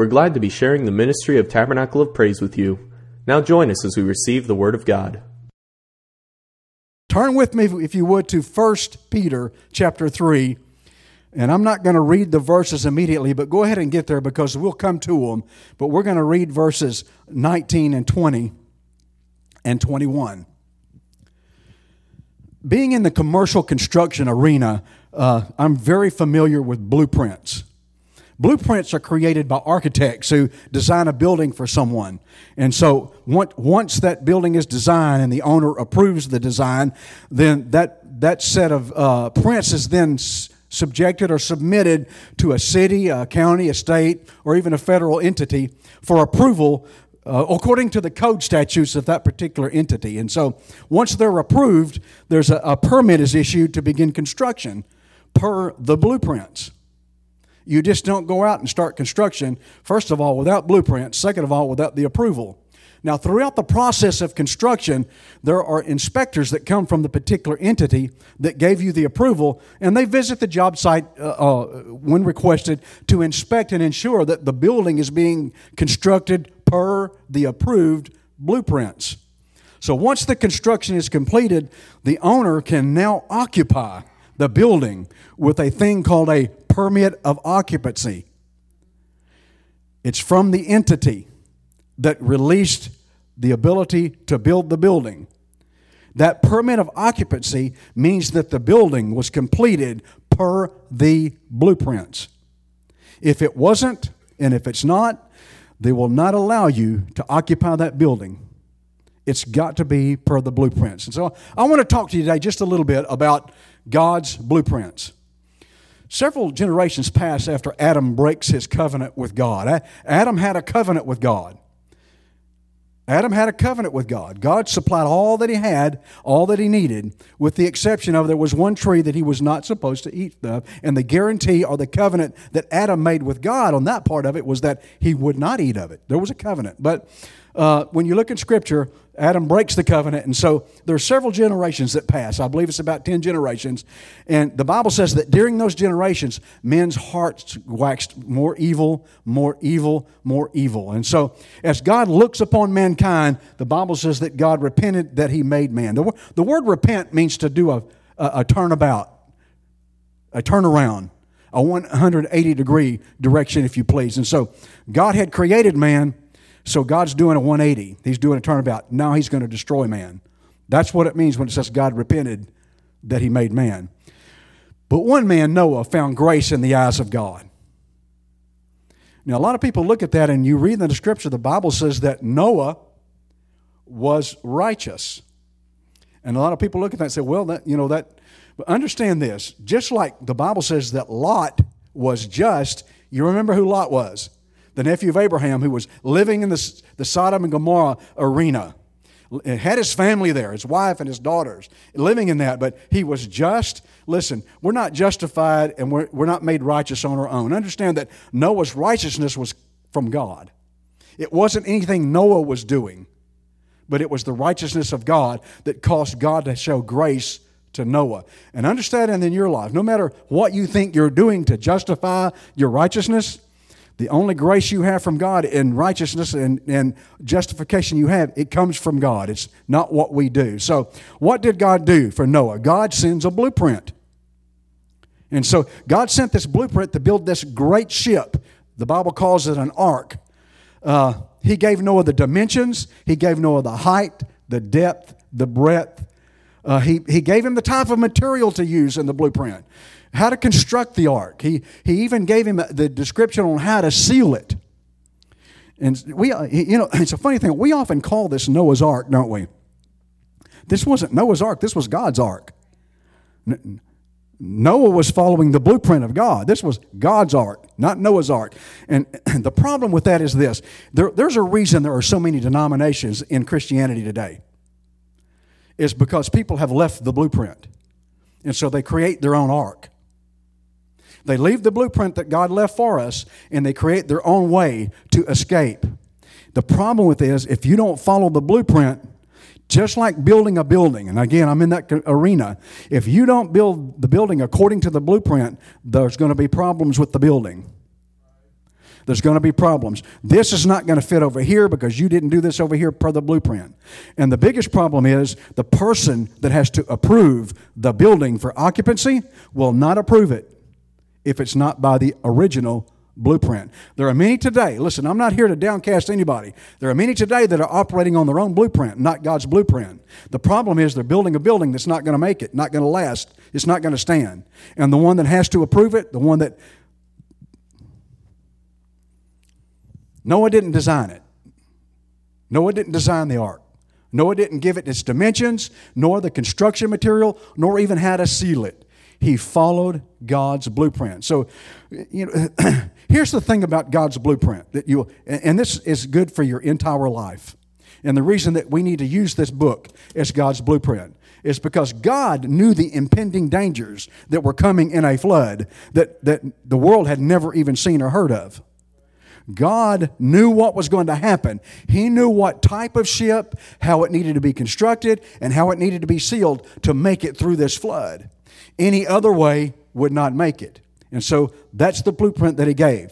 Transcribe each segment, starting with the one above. We're glad to be sharing the ministry of Tabernacle of Praise with you. Now join us as we receive the Word of God. Turn with me, if you would, to 1 Peter chapter 3. And I'm not going to read the verses immediately, but go ahead and get there because we'll come to them. But we're going to read verses 19 and 20 and 21. Being in the commercial construction arena, I'm very familiar with blueprints. Blueprints are created by architects who design a building for someone. And so once that building is designed and the owner approves the design, then that set of prints is then subjected or submitted to a city, a county, a state, or even a federal entity for approval according to the code statutes of that particular entity. And so once they're approved, there's a permit is issued to begin construction per the blueprints. You just don't go out and start construction, first of all, without blueprints, second of all, without the approval. Now, throughout the process of construction, there are inspectors that come from the particular entity that gave you the approval, and they visit the job site when requested to inspect and ensure that the building is being constructed per the approved blueprints. So once the construction is completed, the owner can now occupy the building with a thing called a permit of occupancy. It's from the entity that released the ability to build the building. That permit of occupancy means that the building was completed per the blueprints. If it wasn't, and if it's not, they will not allow you to occupy that building. It's got to be per the blueprints. And so I want to talk to you today just a little bit about God's blueprints. Several generations pass after Adam breaks his covenant with God. Adam had a covenant with God. God supplied all that he had, all that he needed, with the exception of there was one tree that he was not supposed to eat of, and the guarantee or the covenant that Adam made with God on that part of it was that he would not eat of it. There was a covenant. But when you look in Scripture, Adam breaks the covenant, and so there are several generations that pass. I believe it's about 10 generations. And the Bible says that during those generations, men's hearts waxed more evil, more evil, more evil. And so as God looks upon mankind, the Bible says that God repented that he made man. The word repent means to do a turnabout, a turnaround, a 180-degree direction, if you please. And so God had created man. So God's doing a 180. He's doing a turnabout. Now he's going to destroy man. That's what it means when it says God repented that he made man. But one man, Noah, found grace in the eyes of God. Now, a lot of people look at that and you read in the Scripture, the Bible says that Noah was righteous. And a lot of people look at that and say, well, but understand this. Just like the Bible says that Lot was just, you remember who Lot was? The nephew of Abraham, who was living in the Sodom and Gomorrah arena. He had his family there, his wife and his daughters, living in that. But he was just. Listen, we're not justified and we're not made righteous on our own. Understand that Noah's righteousness was from God. It wasn't anything Noah was doing, but it was the righteousness of God that caused God to show grace to Noah. And understand that in your life, no matter what you think you're doing to justify your righteousness, the only grace you have from God and righteousness and justification you have, it comes from God. It's not what we do. So what did God do for Noah? God sends a blueprint. And so God sent this blueprint to build this great ship. The Bible calls it an ark. He gave Noah the dimensions. He gave Noah the height, the depth, the breadth. He gave him the type of material to use in the blueprint. How to construct the ark. He even gave him the description on how to seal it. And it's a funny thing. We often call this Noah's Ark, don't we? This wasn't Noah's Ark. This was God's Ark. Noah was following the blueprint of God. This was God's Ark, not Noah's Ark. And the problem with that is this. There's a reason there are so many denominations in Christianity today. It's because people have left the blueprint. And so they create their own ark. They leave the blueprint that God left for us, and they create their own way to escape. The problem with this, if you don't follow the blueprint, just like building a building, and again, I'm in that arena, if you don't build the building according to the blueprint, there's going to be problems with the building. There's going to be problems. This is not going to fit over here because you didn't do this over here per the blueprint. And the biggest problem is the person that has to approve the building for occupancy will not approve it if it's not by the original blueprint. There are many today, listen, I'm not here to downcast anybody. There are many today that are operating on their own blueprint, not God's blueprint. The problem is they're building a building that's not going to make it, not going to last, it's not going to stand. And the one that has to approve it, the one that Noah didn't design it. Noah didn't design the ark. Noah didn't give it its dimensions, nor the construction material, nor even how to seal it. He followed God's blueprint. So, you know, here's the thing about God's blueprint that you, and this is good for your entire life. And the reason that we need to use this book as God's blueprint is because God knew the impending dangers that were coming in a flood that the world had never even seen or heard of. God knew what was going to happen. He knew what type of ship, how it needed to be constructed, and how it needed to be sealed to make it through this flood. Any other way would not make it. And so that's the blueprint that he gave.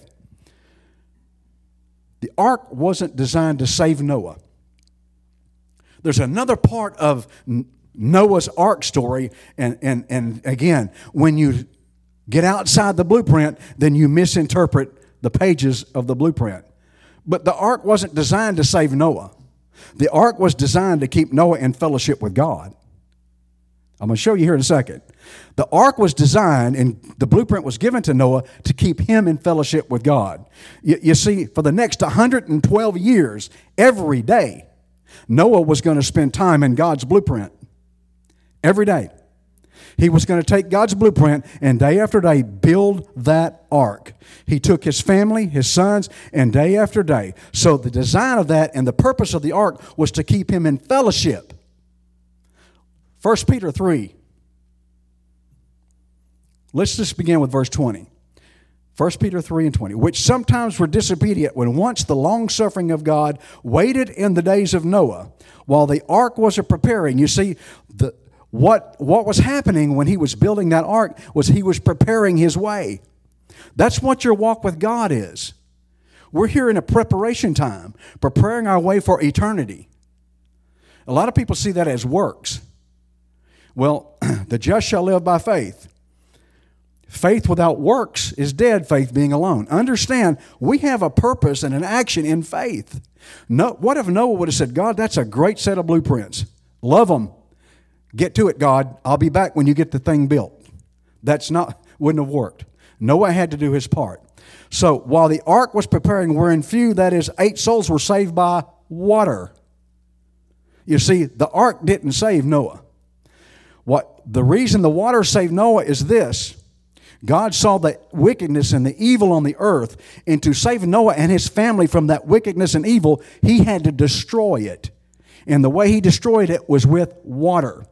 The ark wasn't designed to save Noah. There's another part of Noah's ark story, and again, when you get outside the blueprint, then you misinterpret the pages of the blueprint. But the ark wasn't designed to save Noah. The ark was designed to keep Noah in fellowship with God. I'm going to show you here in a second. The ark was designed, and the blueprint was given to Noah to keep him in fellowship with God. You see, for the next 112 years, every day, Noah was going to spend time in God's blueprint. Every day. He was going to take God's blueprint and day after day build that ark. He took his family, his sons, and day after day. So the design of that and the purpose of the ark was to keep him in fellowship. 1 Peter 3. Let's just begin with verse 20. 1 Peter 3 and 20. Which sometimes were disobedient when once the long-suffering of God waited in the days of Noah while the ark was preparing. You see, what was happening when he was building that ark was he was preparing his way. That's what your walk with God is. We're here in a preparation time, preparing our way for eternity. A lot of people see that as works. Well, the just shall live by faith. Faith without works is dead, faith being alone. Understand, we have a purpose and an action in faith. No, what if Noah would have said, God, that's a great set of blueprints. Love them. Get to it, God. I'll be back when you get the thing built. Wouldn't have worked. Noah had to do his part. So while the ark was preparing, wherein few, that is, 8 souls were saved by water. You see, the ark didn't save Noah. The reason the water saved Noah is this. God saw the wickedness and the evil on the earth, and to save Noah and his family from that wickedness and evil, he had to destroy it. And the way he destroyed it was with water.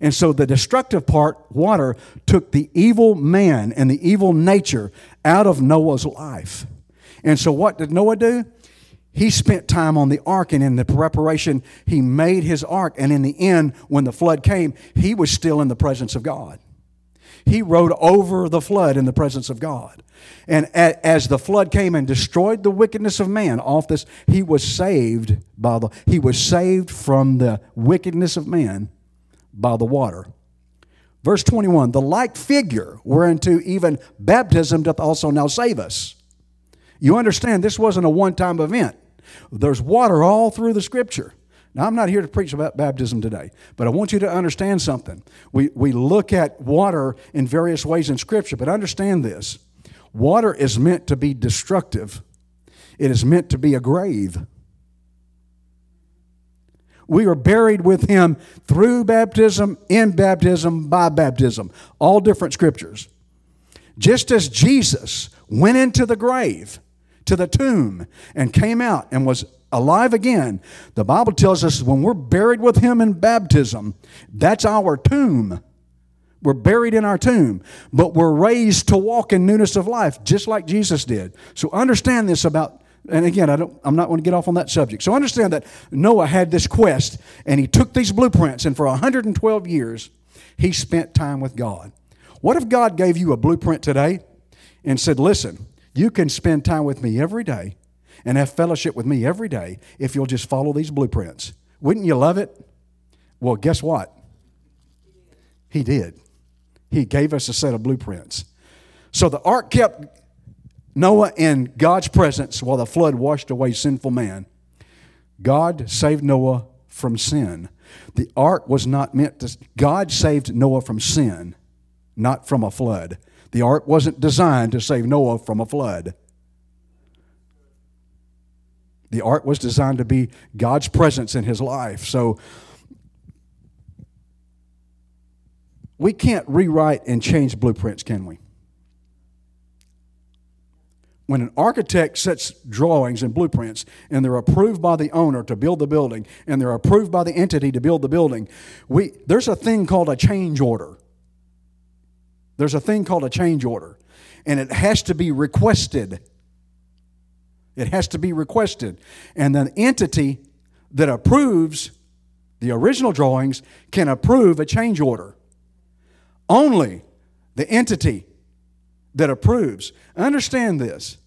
And so the destructive part, water, took the evil man and the evil nature out of Noah's life. And so what did Noah do? He spent time on the ark, and in the preparation, he made his ark. And in the end, when the flood came, he was still in the presence of God. He rode over the flood in the presence of God. And as the flood came and destroyed the wickedness of man off this, he was saved from the wickedness of man by the water. Verse 21, the like figure whereunto even baptism doth also now save us. You understand this wasn't a one-time event. There's water all through the Scripture. Now, I'm not here to preach about baptism today, but I want you to understand something. We look at water in various ways in Scripture, but understand this. Water is meant to be destructive. It is meant to be a grave. We are buried with him through baptism, in baptism, by baptism. All different Scriptures. Just as Jesus went into the grave, to the tomb, and came out and was alive again. The Bible tells us when we're buried with him in baptism, that's our tomb. We're buried in our tomb, but we're raised to walk in newness of life, just like Jesus did. So understand this about, and again, I'm not going to get off on that subject. So understand that Noah had this quest, and he took these blueprints, and for 112 years, he spent time with God. What if God gave you a blueprint today and said, listen, You can spend time with me every day and have fellowship with me every day if you'll just follow these blueprints. Wouldn't you love it? Well, guess what? He did. He gave us a set of blueprints. So the ark kept Noah in God's presence while the flood washed away sinful man. God saved Noah from sin. The ark was not meant to... God saved Noah from sin, not from a flood. The ark wasn't designed to save Noah from a flood. The ark was designed to be God's presence in his life. So we can't rewrite and change blueprints, can we? When an architect sets drawings and blueprints and they're approved by the owner to build the building and they're approved by the entity to build the building, there's a thing called a change order. There's a thing called a change order, and it has to be requested. It has to be requested. And the entity that approves the original drawings can approve a change order. Only the entity that approves. Understand this.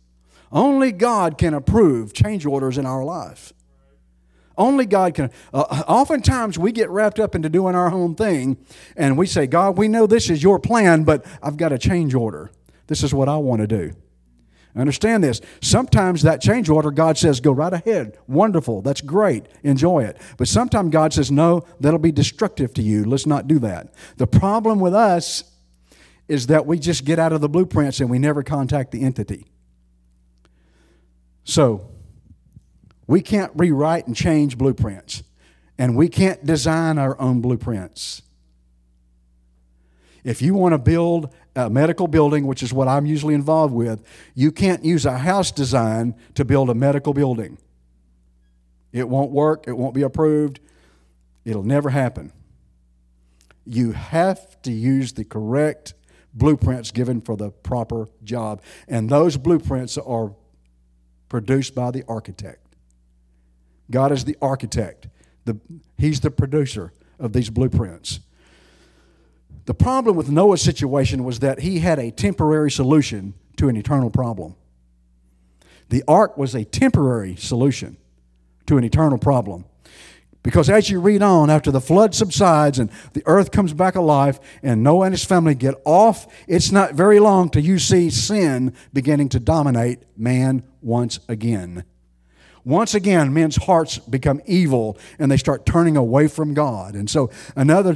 Only God can approve change orders in our life. Only God can. Oftentimes we get wrapped up into doing our own thing and we say, God, we know this is your plan, but I've got a change order. This is what I want to do. Understand this. Sometimes that change order, God says, go right ahead. Wonderful. That's great. Enjoy it. But sometimes God says, no, that'll be destructive to you. Let's not do that. The problem with us is that we just get out of the blueprints and we never contact the entity. So we can't rewrite and change blueprints, and we can't design our own blueprints. If you want to build a medical building, which is what I'm usually involved with, you can't use a house design to build a medical building. It won't work. It won't be approved. It'll never happen. You have to use the correct blueprints given for the proper job, and those blueprints are produced by the architect. God is the architect. He's the producer of these blueprints. The problem with Noah's situation was that he had a temporary solution to an eternal problem. The ark was a temporary solution to an eternal problem. Because as you read on, after the flood subsides and the earth comes back alive and Noah and his family get off, it's not very long till you see sin beginning to dominate man once again. Once again, men's hearts become evil and they start turning away from God. And so another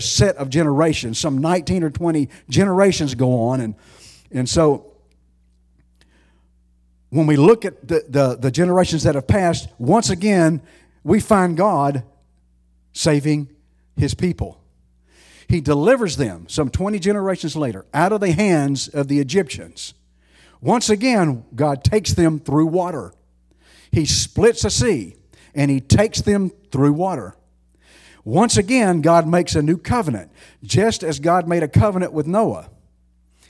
set of generations, some 19 or 20 generations go on. And so when we look at the generations that have passed, once again, we find God saving his people. He delivers them some 20 generations later out of the hands of the Egyptians. Once again, God takes them through water. He splits a sea, and he takes them through water. Once again, God makes a new covenant, just as God made a covenant with Noah.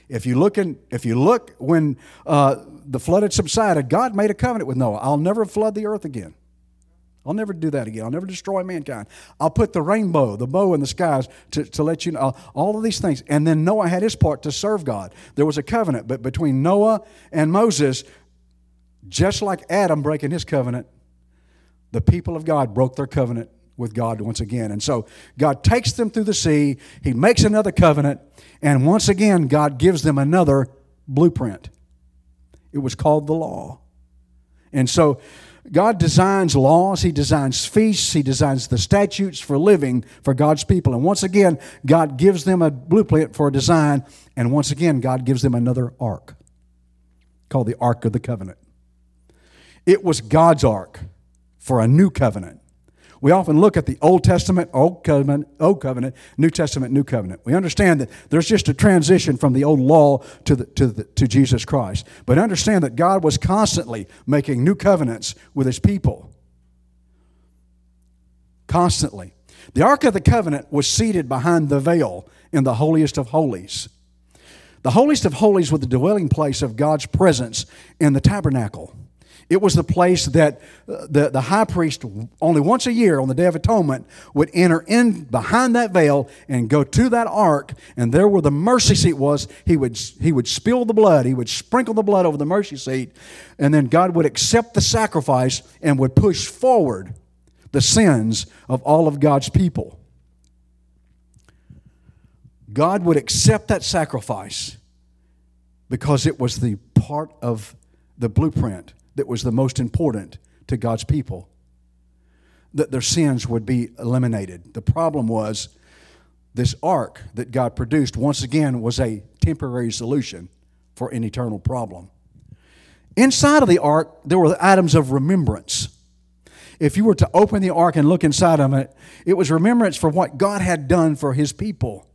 If you look when the flood had subsided, God made a covenant with Noah. I'll never flood the earth again. I'll never do that again. I'll never destroy mankind. I'll put the rainbow, the bow in the skies to let you know, all of these things. And then Noah had his part to serve God. There was a covenant, but between Noah and Moses, just like Adam breaking his covenant, the people of God broke their covenant with God once again. And so God takes them through the sea. He makes another covenant. And once again, God gives them another blueprint. It was called the law. And so God designs laws, he designs feasts, he designs the statutes for living for God's people. And once again, God gives them a blueprint for a design, and once again, God gives them another ark called the Ark of the Covenant. It was God's ark for a new covenant. We often look at the Old Testament, Old Covenant, New Testament, New Covenant. We understand that there's just a transition from the old law to Jesus Christ. But understand that God was constantly making new covenants with his people. Constantly. The Ark of the Covenant was seated behind the veil in the holiest of holies. The holiest of holies was the dwelling place of God's presence in the tabernacle. It was the place that the high priest only once a year on the Day of Atonement would enter in behind that veil and go to that ark, and there where the mercy seat was, he would spill the blood, he would sprinkle the blood over the mercy seat, and then God would accept the sacrifice and would push forward the sins of all of God's people. God would accept that sacrifice because it was the part of the blueprint that was the most important to God's people, that their sins would be eliminated. The problem was this ark that God produced, once again, was a temporary solution for an eternal problem. Inside of the ark, there were items of remembrance. If you were to open the ark and look inside of it, it was remembrance for what God had done for His people.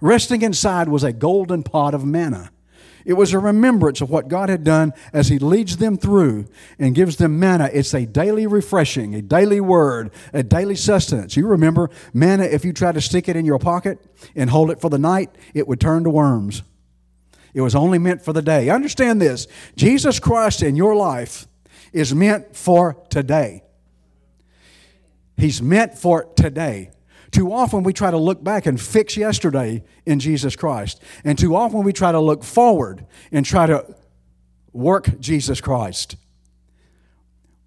Resting inside was a golden pot of manna. It was a remembrance of what God had done as He leads them through and gives them manna. It's a daily refreshing, a daily word, a daily sustenance. You remember manna, if you tried to stick it in your pocket and hold it for the night, it would turn to worms. It was only meant for the day. Understand this. Jesus Christ in your life is meant for today. He's meant for today. Too often we try to look back and fix yesterday in Jesus Christ. And too often we try to look forward and try to work Jesus Christ.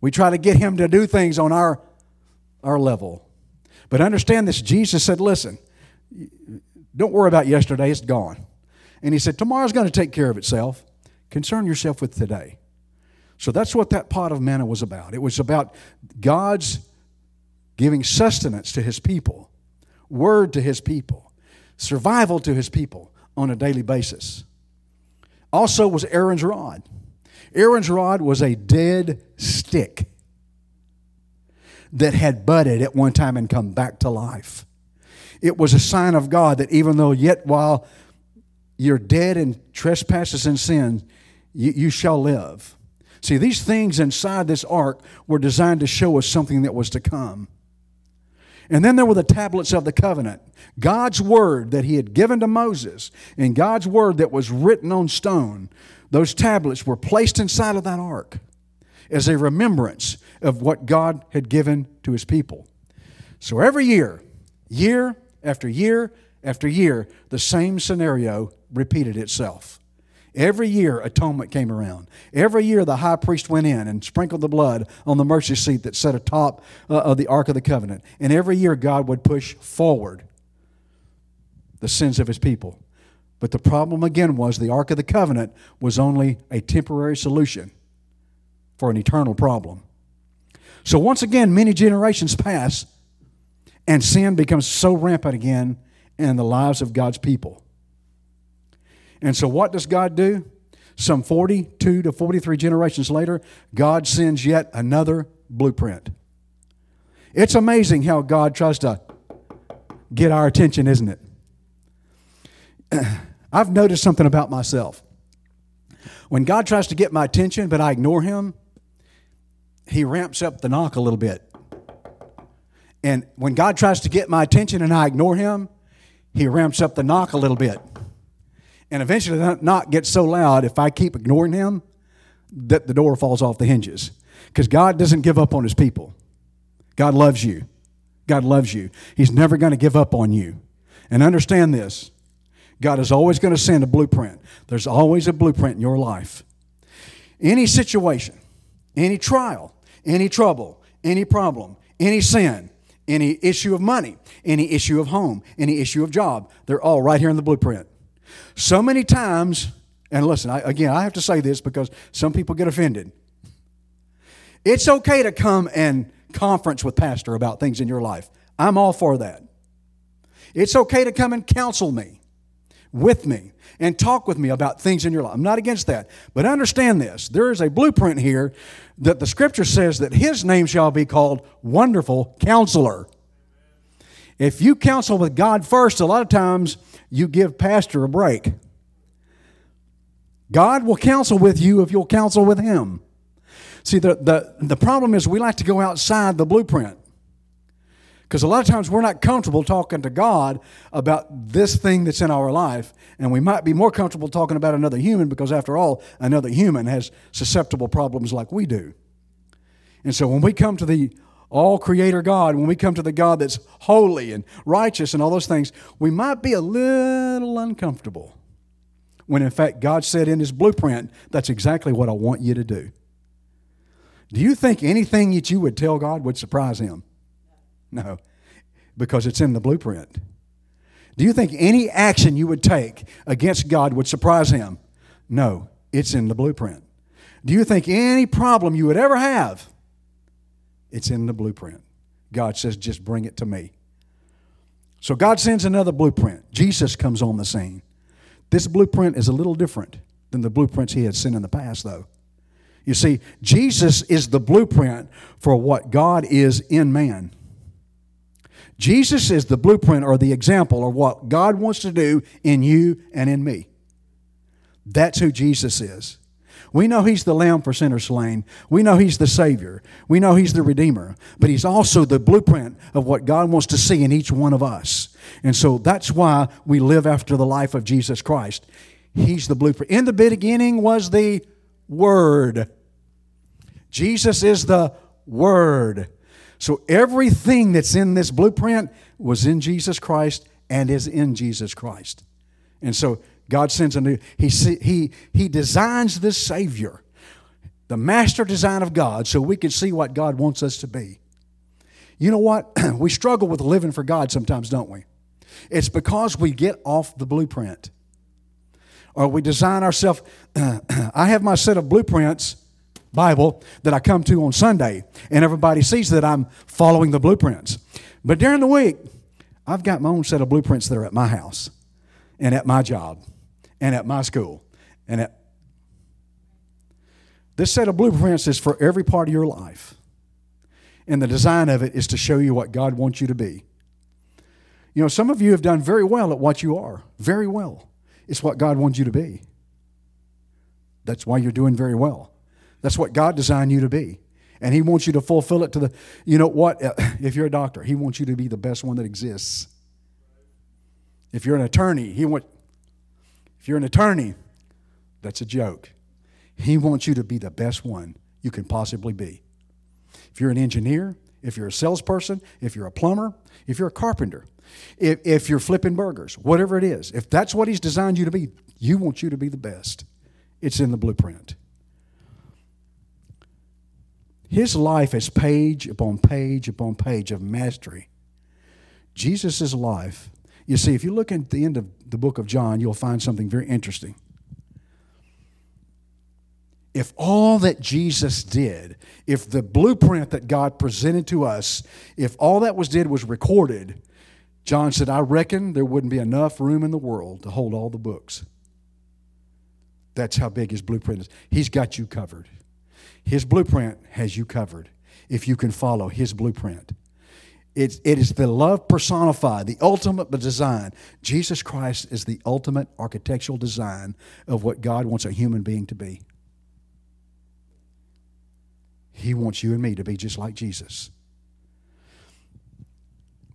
We try to get Him to do things on our level. But understand this. Jesus said, listen, don't worry about yesterday. It's gone. And He said, tomorrow's going to take care of itself. Concern yourself with today. So that's what that pot of manna was about. It was about God's giving sustenance to His people, word to His people, survival to His people on a daily basis. Also was Aaron's rod. Aaron's rod was a dead stick that had budded at one time and come back to life. It was a sign of God that even though yet while you're dead in trespasses and sin, you shall live. See, these things inside this ark were designed to show us something that was to come. And then there were the tablets of the covenant, God's word that He had given to Moses, and God's word that was written on stone. Those tablets were placed inside of that ark as a remembrance of what God had given to His people. So every year, year after year after year, the same scenario repeated itself. Every year, atonement came around. Every year, the high priest went in and sprinkled the blood on the mercy seat that sat atop of the Ark of the Covenant. And every year, God would push forward the sins of His people. But the problem, again, was the Ark of the Covenant was only a temporary solution for an eternal problem. So once again, many generations pass, and sin becomes so rampant again in the lives of God's people. And so what does God do? Some 42 to 43 generations later, God sends yet another blueprint. It's amazing how God tries to get our attention, isn't it? I've noticed something about myself. When God tries to get my attention, but I ignore Him, He ramps up the knock a little bit. And when God tries to get my attention and I ignore Him, He ramps up the knock a little bit. And eventually the knock gets so loud, if I keep ignoring Him, that the door falls off the hinges. Because God doesn't give up on His people. God loves you. God loves you. He's never going to give up on you. And understand this. God is always going to send a blueprint. There's always a blueprint in your life. Any situation, any trial, any trouble, any problem, any sin, any issue of money, any issue of home, any issue of job, they're all right here in the blueprint. So many times, and listen, I have to say this because some people get offended. It's okay to come and conference with pastor about things in your life. I'm all for that. It's okay to come and counsel me, with me, and talk with me about things in your life. I'm not against that. But understand this. There is a blueprint here that the Scripture says that His name shall be called Wonderful Counselor. If you counsel with God first, a lot of times you give pastor a break. God will counsel with you if you'll counsel with Him. See, the problem is we like to go outside the blueprint. Because a lot of times we're not comfortable talking to God about this thing that's in our life, and we might be more comfortable talking about another human because, after all, another human has susceptible problems like we do. And so when we come to the all-creator God, when we come to the God that's holy and righteous and all those things, we might be a little uncomfortable when, in fact, God said in His blueprint, that's exactly what I want you to do. Do you think anything that you would tell God would surprise Him? No, because it's in the blueprint. Do you think any action you would take against God would surprise Him? No, it's in the blueprint. Do you think any problem you would ever have? It's in the blueprint. God says, just bring it to me. So God sends another blueprint. Jesus comes on the scene. This blueprint is a little different than the blueprints He had sent in the past, though. You see, Jesus is the blueprint for what God is in man. Jesus is the blueprint or the example of what God wants to do in you and in me. That's who Jesus is. We know He's the Lamb for sinners slain. We know He's the Savior. We know He's the Redeemer. But He's also the blueprint of what God wants to see in each one of us. And so that's why we live after the life of Jesus Christ. He's the blueprint. In the beginning was the Word. Jesus is the Word. So everything that's in this blueprint was in Jesus Christ and is in Jesus Christ. And so God sends a new, he designs this Savior, the master design of God, so we can see what God wants us to be. You know what? We struggle with living for God sometimes, don't we? It's because we get off the blueprint. Or we design ourselves. I have my set of blueprints, Bible, that I come to on Sunday, and everybody sees that I'm following the blueprints. But during the week, I've got my own set of blueprints that are at my house, and at my job, and at my school, and at this set of blueprints is for every part of your life. And the design of it is to show you what God wants you to be. You know, some of you have done very well at what you are. Very well. It's what God wants you to be. That's why you're doing very well. That's what God designed you to be. And He wants you to fulfill it to the, you know what, if you're a doctor, He wants you to be the best one that exists. If you're an attorney, if you're an attorney, that's a joke. He wants you to be the best one you can possibly be. If you're an engineer, if you're a salesperson, if you're a plumber, if you're a carpenter, if you're flipping burgers, whatever it is, if that's what He's designed you to be, you want you to be the best. It's in the blueprint. His life is page upon page upon page of mastery. Jesus' life. You see, if you look at the end of the book of John, you'll find something very interesting. If all that Jesus did, if the blueprint that God presented to us, if all that was did was recorded, John said, I reckon there wouldn't be enough room in the world to hold all the books. That's how big His blueprint is. He's got you covered. His blueprint has you covered if you can follow His blueprint. It is the love personified, the ultimate design. Jesus Christ is the ultimate architectural design of what God wants a human being to be. He wants you and me to be just like Jesus.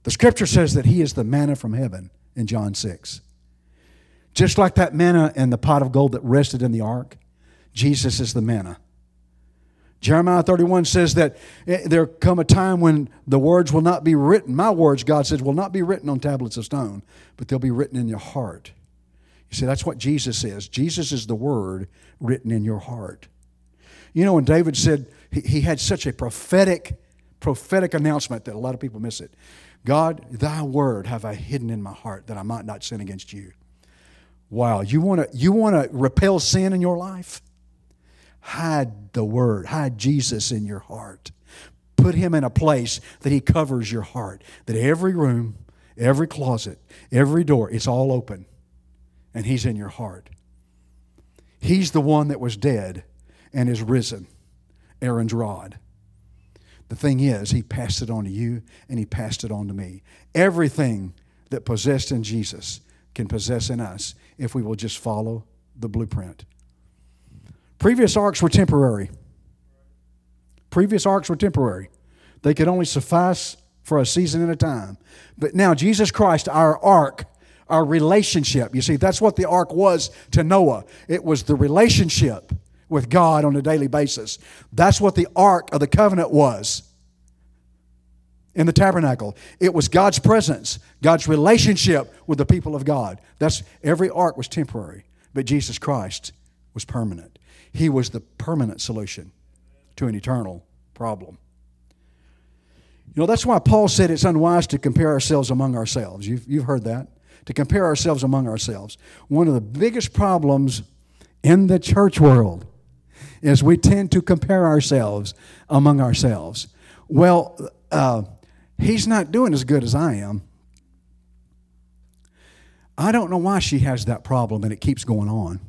The Scripture says that He is the manna from heaven in John 6. Just like that manna in the pot of gold that rested in the ark, Jesus is the manna. Jeremiah 31 says that there come a time when the words will not be written. My words, God says, will not be written on tablets of stone, but they'll be written in your heart. You see, that's what Jesus is. Jesus is the Word written in your heart. You know, when David said, he had such a prophetic announcement that a lot of people miss it. God, thy word have I hidden in my heart that I might not sin against you. Wow, you want to repel sin in your life? Hide the Word. Hide Jesus in your heart. Put Him in a place that He covers your heart, that every room, every closet, every door, it's all open, and He's in your heart. He's the one that was dead and is risen, Aaron's rod. The thing is, He passed it on to you, and He passed it on to me. Everything that possessed in Jesus can possess in us if we will just follow the blueprint. Previous arcs were temporary. They could only suffice for a season and a time. But now Jesus Christ, our ark, our relationship. You see, that's what the ark was to Noah. It was the relationship with God on a daily basis. That's what the ark of the covenant was in the tabernacle. It was God's presence, God's relationship with the people of God. That's every ark was temporary, but Jesus Christ was permanent. He was the permanent solution to an eternal problem. You know, that's why Paul said it's unwise to compare ourselves among ourselves. You've heard that. To compare ourselves among ourselves. One of the biggest problems in the church world is we tend to compare ourselves among ourselves. Well, he's not doing as good as I am. I don't know why she has that problem, and it keeps going on.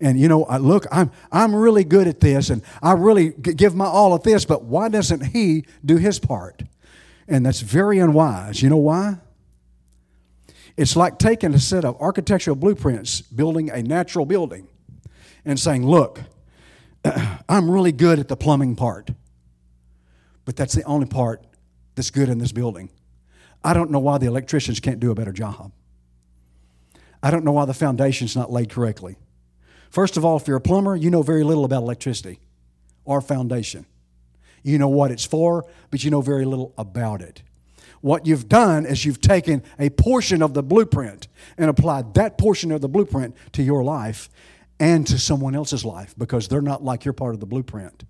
And, you know, I'm really good at this, and I really give my all at this, but why doesn't he do his part? And that's very unwise. You know why? It's like taking a set of architectural blueprints, building a natural building, and saying, look, I'm really good at the plumbing part, but that's the only part that's good in this building. I don't know why the electricians can't do a better job. I don't know why the foundation's not laid correctly. First of all, if you're a plumber, you know very little about electricity or foundation. You know what it's for, but you know very little about it. What you've done is you've taken a portion of the blueprint and applied that portion of the blueprint to your life and to someone else's life because they're not like your part of the blueprint.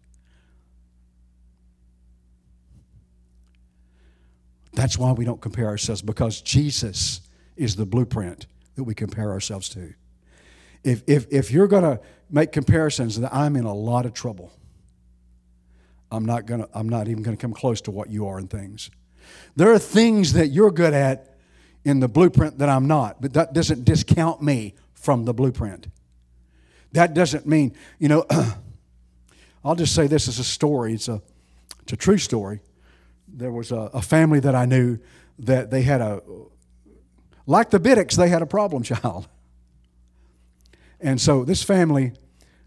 That's why we don't compare ourselves, because Jesus is the blueprint that we compare ourselves to. If you're going to make comparisons, then I'm in a lot of trouble. I'm not even going to come close to what you are in things. There are things that you're good at in the blueprint that I'm not, but that doesn't discount me from the blueprint. That doesn't mean, you know, I'll just say this is a story. It's a true story. There was a family that I knew that they had like the Bitticks, they had a problem child. And so this family,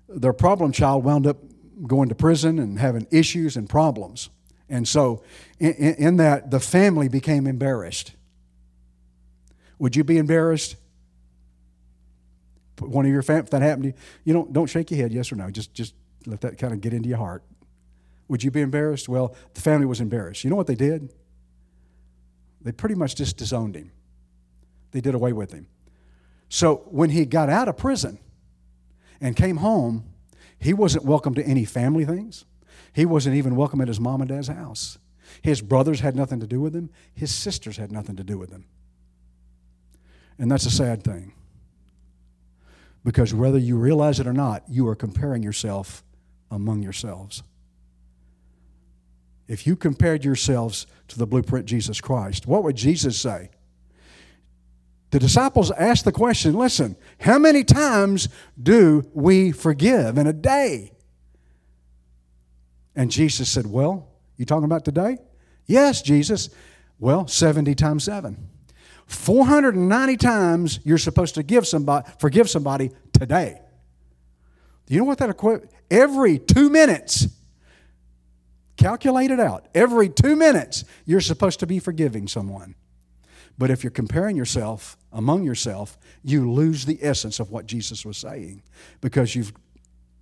their problem child wound up going to prison and having issues and problems. And so in that, the family became embarrassed. Would you be embarrassed? One of your family, if that happened to you, you don't shake your head, yes or no. Just let that kind of get into your heart. Would you be embarrassed? Well, the family was embarrassed. You know what they did? They pretty much just disowned him. They did away with him. So when he got out of prison and came home, he wasn't welcome to any family things. He wasn't even welcome at his mom and dad's house. His brothers had nothing to do with him. His sisters had nothing to do with him. And that's a sad thing. Because whether you realize it or not, you are comparing yourself among yourselves. If you compared yourselves to the blueprint Jesus Christ, what would Jesus say? The disciples asked the question, listen, how many times do we forgive in a day? And Jesus said, well, you talking about today? Yes, Jesus. Well, 70 times 7. 490 times you're supposed to forgive somebody today. Do you know what that equates? Every 2 minutes, calculate it out. Every 2 minutes, you're supposed to be forgiving someone. But if you're comparing yourself among yourself, you lose the essence of what Jesus was saying because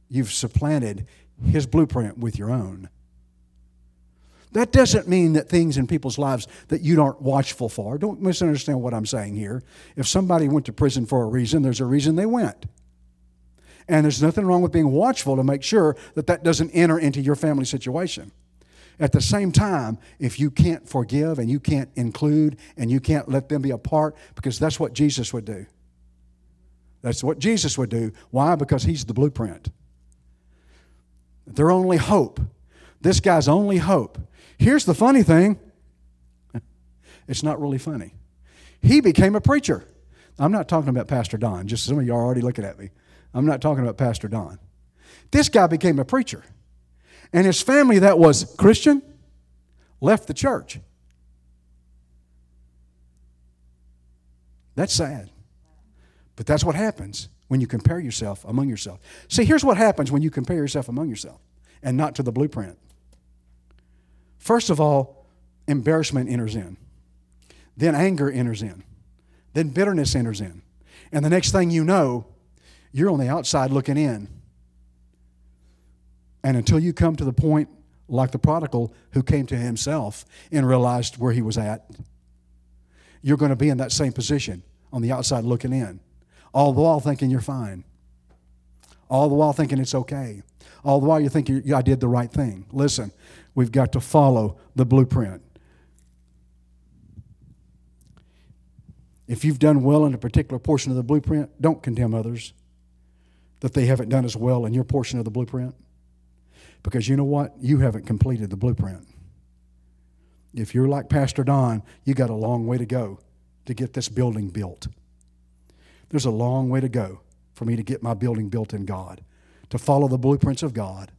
you've supplanted his blueprint with your own. That doesn't mean that things in people's lives that you aren't watchful for. Don't misunderstand what I'm saying here. If somebody went to prison for a reason, there's a reason they went. And there's nothing wrong with being watchful to make sure that that doesn't enter into your family situation. At the same time, if you can't forgive and you can't include and you can't let them be a part, because that's what Jesus would do. That's what Jesus would do. Why? Because he's the blueprint. Their only hope. This guy's only hope. Here's the funny thing. It's not really funny. He became a preacher. I'm not talking about Pastor Don. Just some of you are already looking at me. I'm not talking about Pastor Don. This guy became a preacher. And his family that was Christian left the church. That's sad. But that's what happens when you compare yourself among yourself. See, here's what happens when you compare yourself among yourself and not to the blueprint. First of all, embarrassment enters in. Then anger enters in. Then bitterness enters in. And the next thing you know, you're on the outside looking in. And until you come to the point like the prodigal who came to himself and realized where he was at, you're going to be in that same position on the outside looking in, all the while thinking you're fine, all the while thinking it's okay, all the while you think I did the right thing. Listen, we've got to follow the blueprint. If you've done well in a particular portion of the blueprint, don't condemn others that they haven't done as well in your portion of the blueprint. Because you know what? You haven't completed the blueprint. If you're like Pastor Don, you got a long way to go to get this building built. There's a long way to go for me to get my building built in God, to follow the blueprints of God,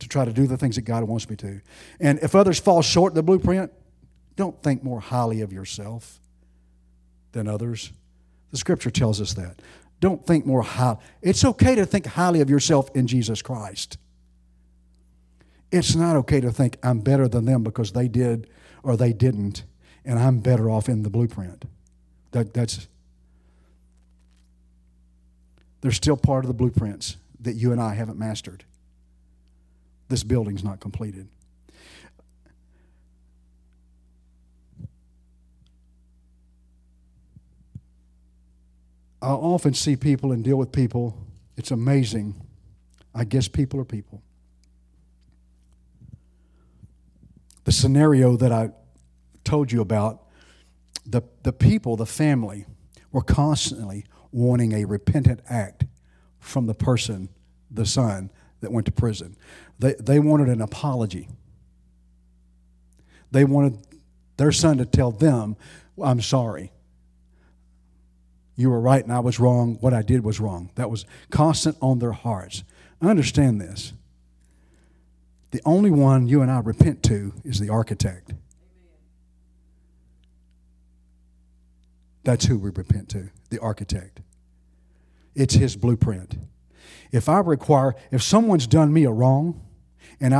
to try to do the things that God wants me to. And if others fall short in the blueprint, don't think more highly of yourself than others. The Scripture tells us that. Don't think more highly. It's okay to think highly of yourself in Jesus Christ. It's not okay to think I'm better than them because they did or they didn't, and I'm better off in the blueprint. There's still part of the blueprints that you and I haven't mastered. This building's not completed. I often see people and deal with people. It's amazing. I guess people are people. The scenario that I told you about, the people, the family, were constantly wanting a repentant act from the person, the son, that went to prison. They wanted an apology. They wanted their son to tell them, I'm sorry. You were right and I was wrong. What I did was wrong. That was constant on their hearts. I understand this. The only one you and I repent to is the architect. That's who we repent to, the architect. It's his blueprint. If someone's done me a wrong, and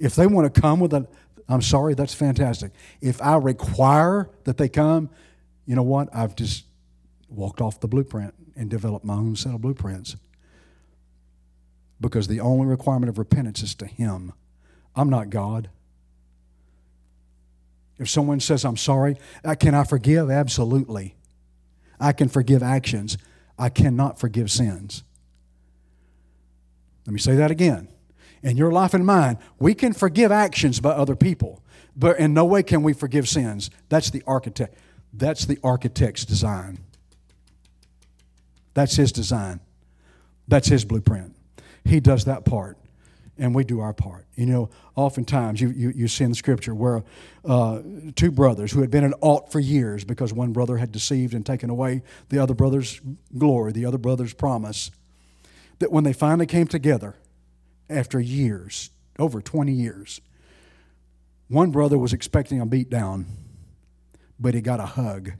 if they want to come with I'm sorry, that's fantastic. If I require that they come, you know what? I've just walked off the blueprint and developed my own set of blueprints. Because the only requirement of repentance is to Him. I'm not God. If someone says, I'm sorry, can I forgive? Absolutely. I can forgive actions. I cannot forgive sins. Let me say that again. In your life and mine, we can forgive actions by other people, but in no way can we forgive sins. That's the architect's design. That's his design. That's his blueprint. He does that part, and we do our part. You know, oftentimes you see in the Scripture where two brothers who had been at aught for years because one brother had deceived and taken away the other brother's glory, the other brother's promise, that when they finally came together after years, over 20 years, one brother was expecting a beatdown, but he got a hug.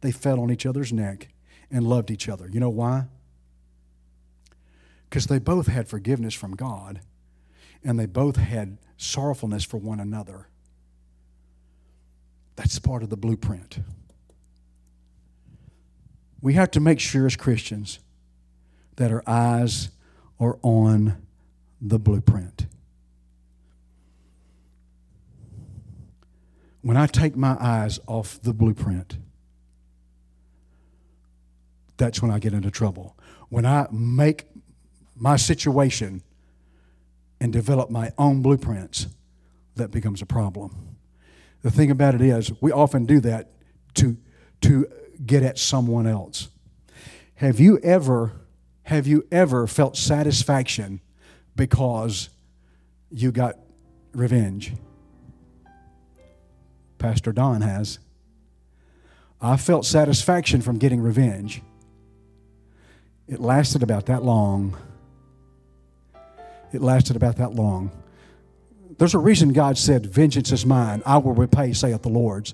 They fell on each other's neck and loved each other. You know why? Because they both had forgiveness from God, and they both had sorrowfulness for one another. That's part of the blueprint. We have to make sure as Christians that our eyes are on the blueprint. When I take my eyes off the blueprint, that's when I get into trouble. When I make my situation and develop my own blueprints, that becomes a problem. The thing about it is, we often do that to get at someone else. Have you ever felt satisfaction because you got revenge? Pastor Don has. I felt satisfaction from getting revenge. It lasted about that long. It lasted about that long. There's a reason God said, vengeance is mine, I will repay, saith the Lord.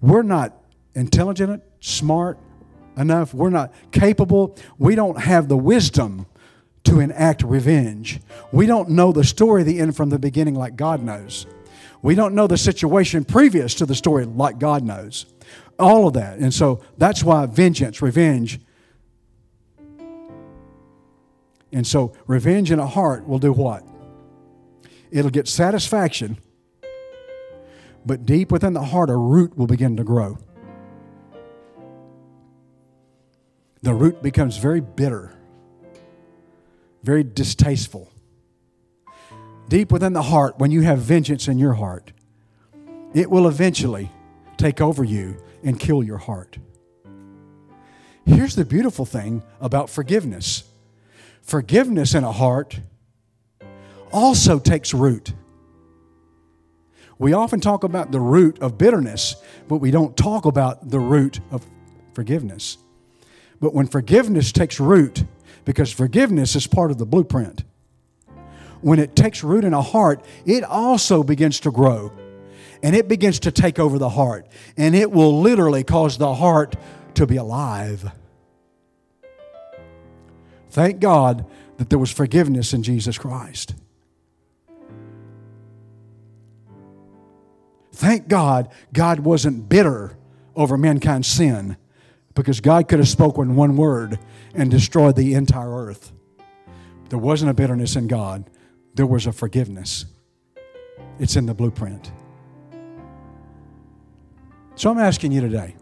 We're not intelligent, smart enough. We're not capable. We don't have the wisdom to enact revenge. We don't know the story of the end from the beginning like God knows. We don't know the situation previous to the story like God knows. All of that. And so that's why vengeance, revenge. And so revenge in a heart will do what? It'll get satisfaction, but deep within the heart, a root will begin to grow. The root becomes very bitter, very distasteful. Deep within the heart, when you have vengeance in your heart, it will eventually take over you and kill your heart. Here's the beautiful thing about forgiveness. Forgiveness in a heart also takes root. We often talk about the root of bitterness, but we don't talk about the root of forgiveness. But when forgiveness takes root, because forgiveness is part of the blueprint, when it takes root in a heart, it also begins to grow, and it begins to take over the heart, and it will literally cause the heart to be alive. Thank God that there was forgiveness in Jesus Christ. Thank God, God wasn't bitter over mankind's sin, because God could have spoken one word and destroyed the entire earth. There wasn't a bitterness in God. There was a forgiveness. It's in the blueprint. So I'm asking you today,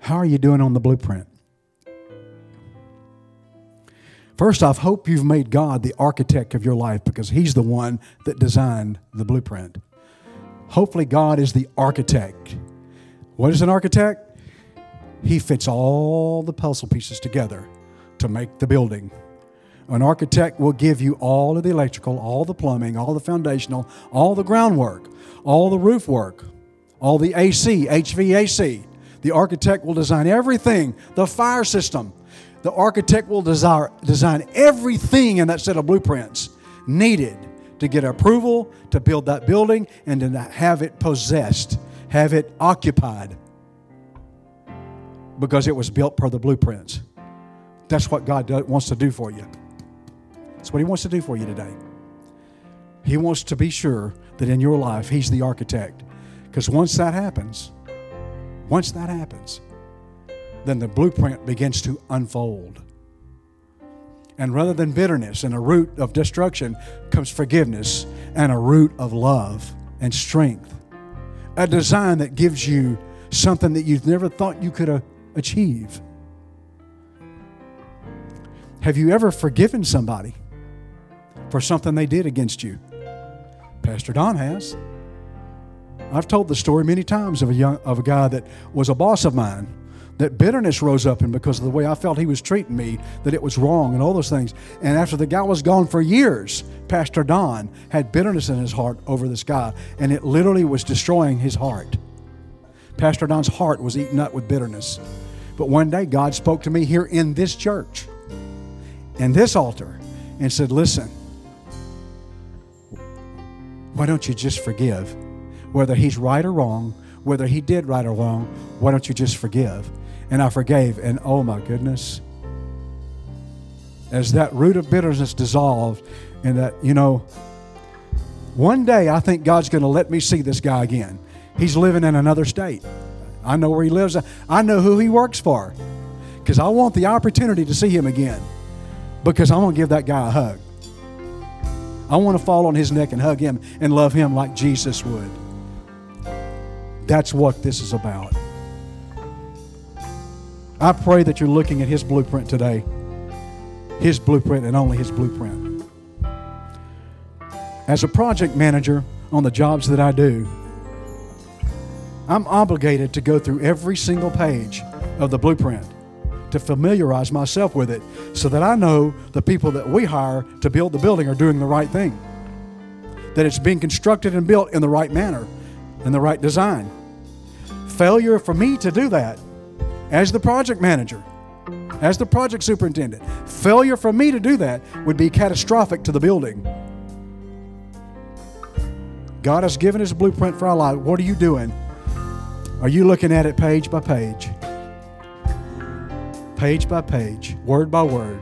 how are you doing on the blueprint? First off, hope you've made God the architect of your life, because He's the one that designed the blueprint. Hopefully God is the architect. What is an architect? He fits all the puzzle pieces together to make the building. An architect will give you all of the electrical, all the plumbing, all the foundational, all the groundwork, all the roof work, all the AC, HVAC. The architect will design everything. The fire system. The architect will design everything in that set of blueprints needed to get approval, to build that building, and to have it possessed, have it occupied, because it was built per the blueprints. That's what God wants to do for you. That's what He wants to do for you today. He wants to be sure that in your life He's the architect, because once that happens, then the blueprint begins to unfold. And rather than bitterness and a root of destruction comes forgiveness and a root of love and strength. A design that gives you something that you've never thought you could achieve. Have you ever forgiven somebody for something they did against you? Pastor Don has. I've told the story many times of a guy that was a boss of mine, that bitterness rose up in because of the way I felt he was treating me, that it was wrong and all those things. And after the guy was gone for years, Pastor Don had bitterness in his heart over this guy, and it literally was destroying his heart. Pastor Don's heart was eaten up with bitterness. But one day God spoke to me here in this church, in this altar, and said, listen, why don't you just forgive? Whether he's right or wrong, whether he did right or wrong, why don't you just forgive? And I forgave, and oh my goodness. As that root of bitterness dissolved, and that, one day I think God's going to let me see this guy again. He's living in another state. I know where he lives. I know who he works for, because I want the opportunity to see him again, because I'm going to give that guy a hug. I want to fall on his neck and hug him and love him like Jesus would. That's what this is about. I pray that you're looking at His blueprint today. His blueprint and only His blueprint. As a project manager on the jobs that I do, I'm obligated to go through every single page of the blueprint to familiarize myself with it so that I know the people that we hire to build the building are doing the right thing, that it's being constructed and built in the right manner, and the right design. Failure for me to do that as the project manager, as the project superintendent, failure for me to do that would be catastrophic to the building. God has given us a blueprint for our life. What are you doing? Are you looking at it page by page? page by page, word by word,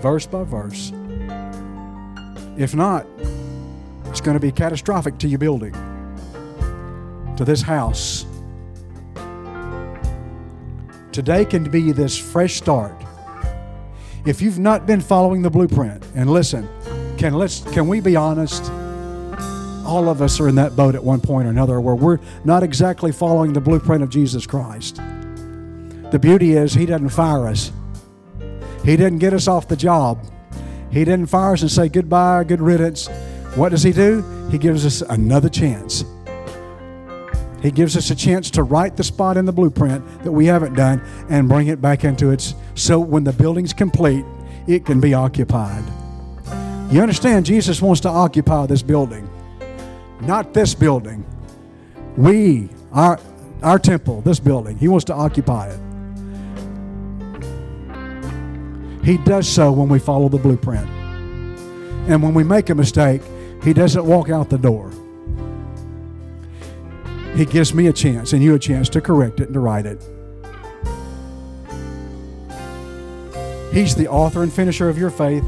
verse by verse. If not, it's going to be catastrophic to your building, to this house. Today can be this fresh start. If you've not been following the blueprint, and listen, can we be honest? All of us are in that boat at one point or another where we're not exactly following the blueprint of Jesus Christ. The beauty is He doesn't fire us. He didn't get us off the job. He didn't fire us and say goodbye, good riddance. What does He do? He gives us another chance. He gives us a chance to right the spot in the blueprint that we haven't done and bring it back into its, so when the building's complete, it can be occupied. You understand, Jesus wants to occupy this building. Not this building. We, our temple, this building, He wants to occupy it. He does so when we follow the blueprint. And when we make a mistake, He doesn't walk out the door. He gives me a chance and you a chance to correct it and to right it. He's the author and finisher of your faith.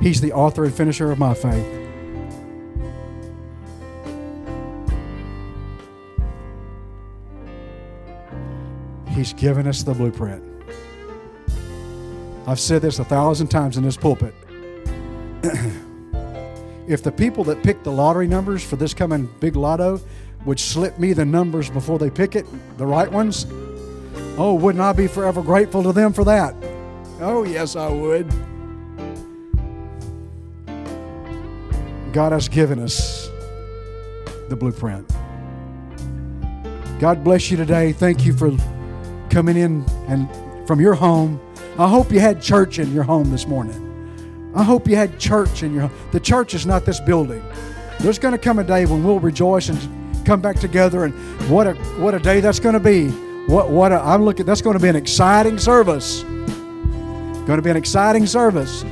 He's the author and finisher of my faith. He's given us the blueprint. I've said this 1,000 times in this pulpit. If the people that pick the lottery numbers for this coming big lotto would slip me the numbers before they pick it, the right ones, oh, wouldn't I be forever grateful to them for that? Oh, yes, I would. God has given us the blueprint. God bless you today. Thank you for coming in and from your home. I hope you had church in your home this morning. I hope you had church in your home. The church is not this building. There's going to come a day when we'll rejoice and come back together, and what a day that's going to be. That's going to be an exciting service. Going to be an exciting service.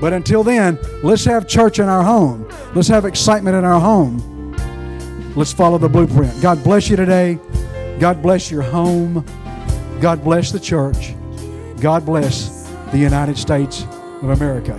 But until then, let's have church in our home. Let's have excitement in our home. Let's follow the blueprint. God bless you today. God bless your home. God bless the church. God bless the United States of America.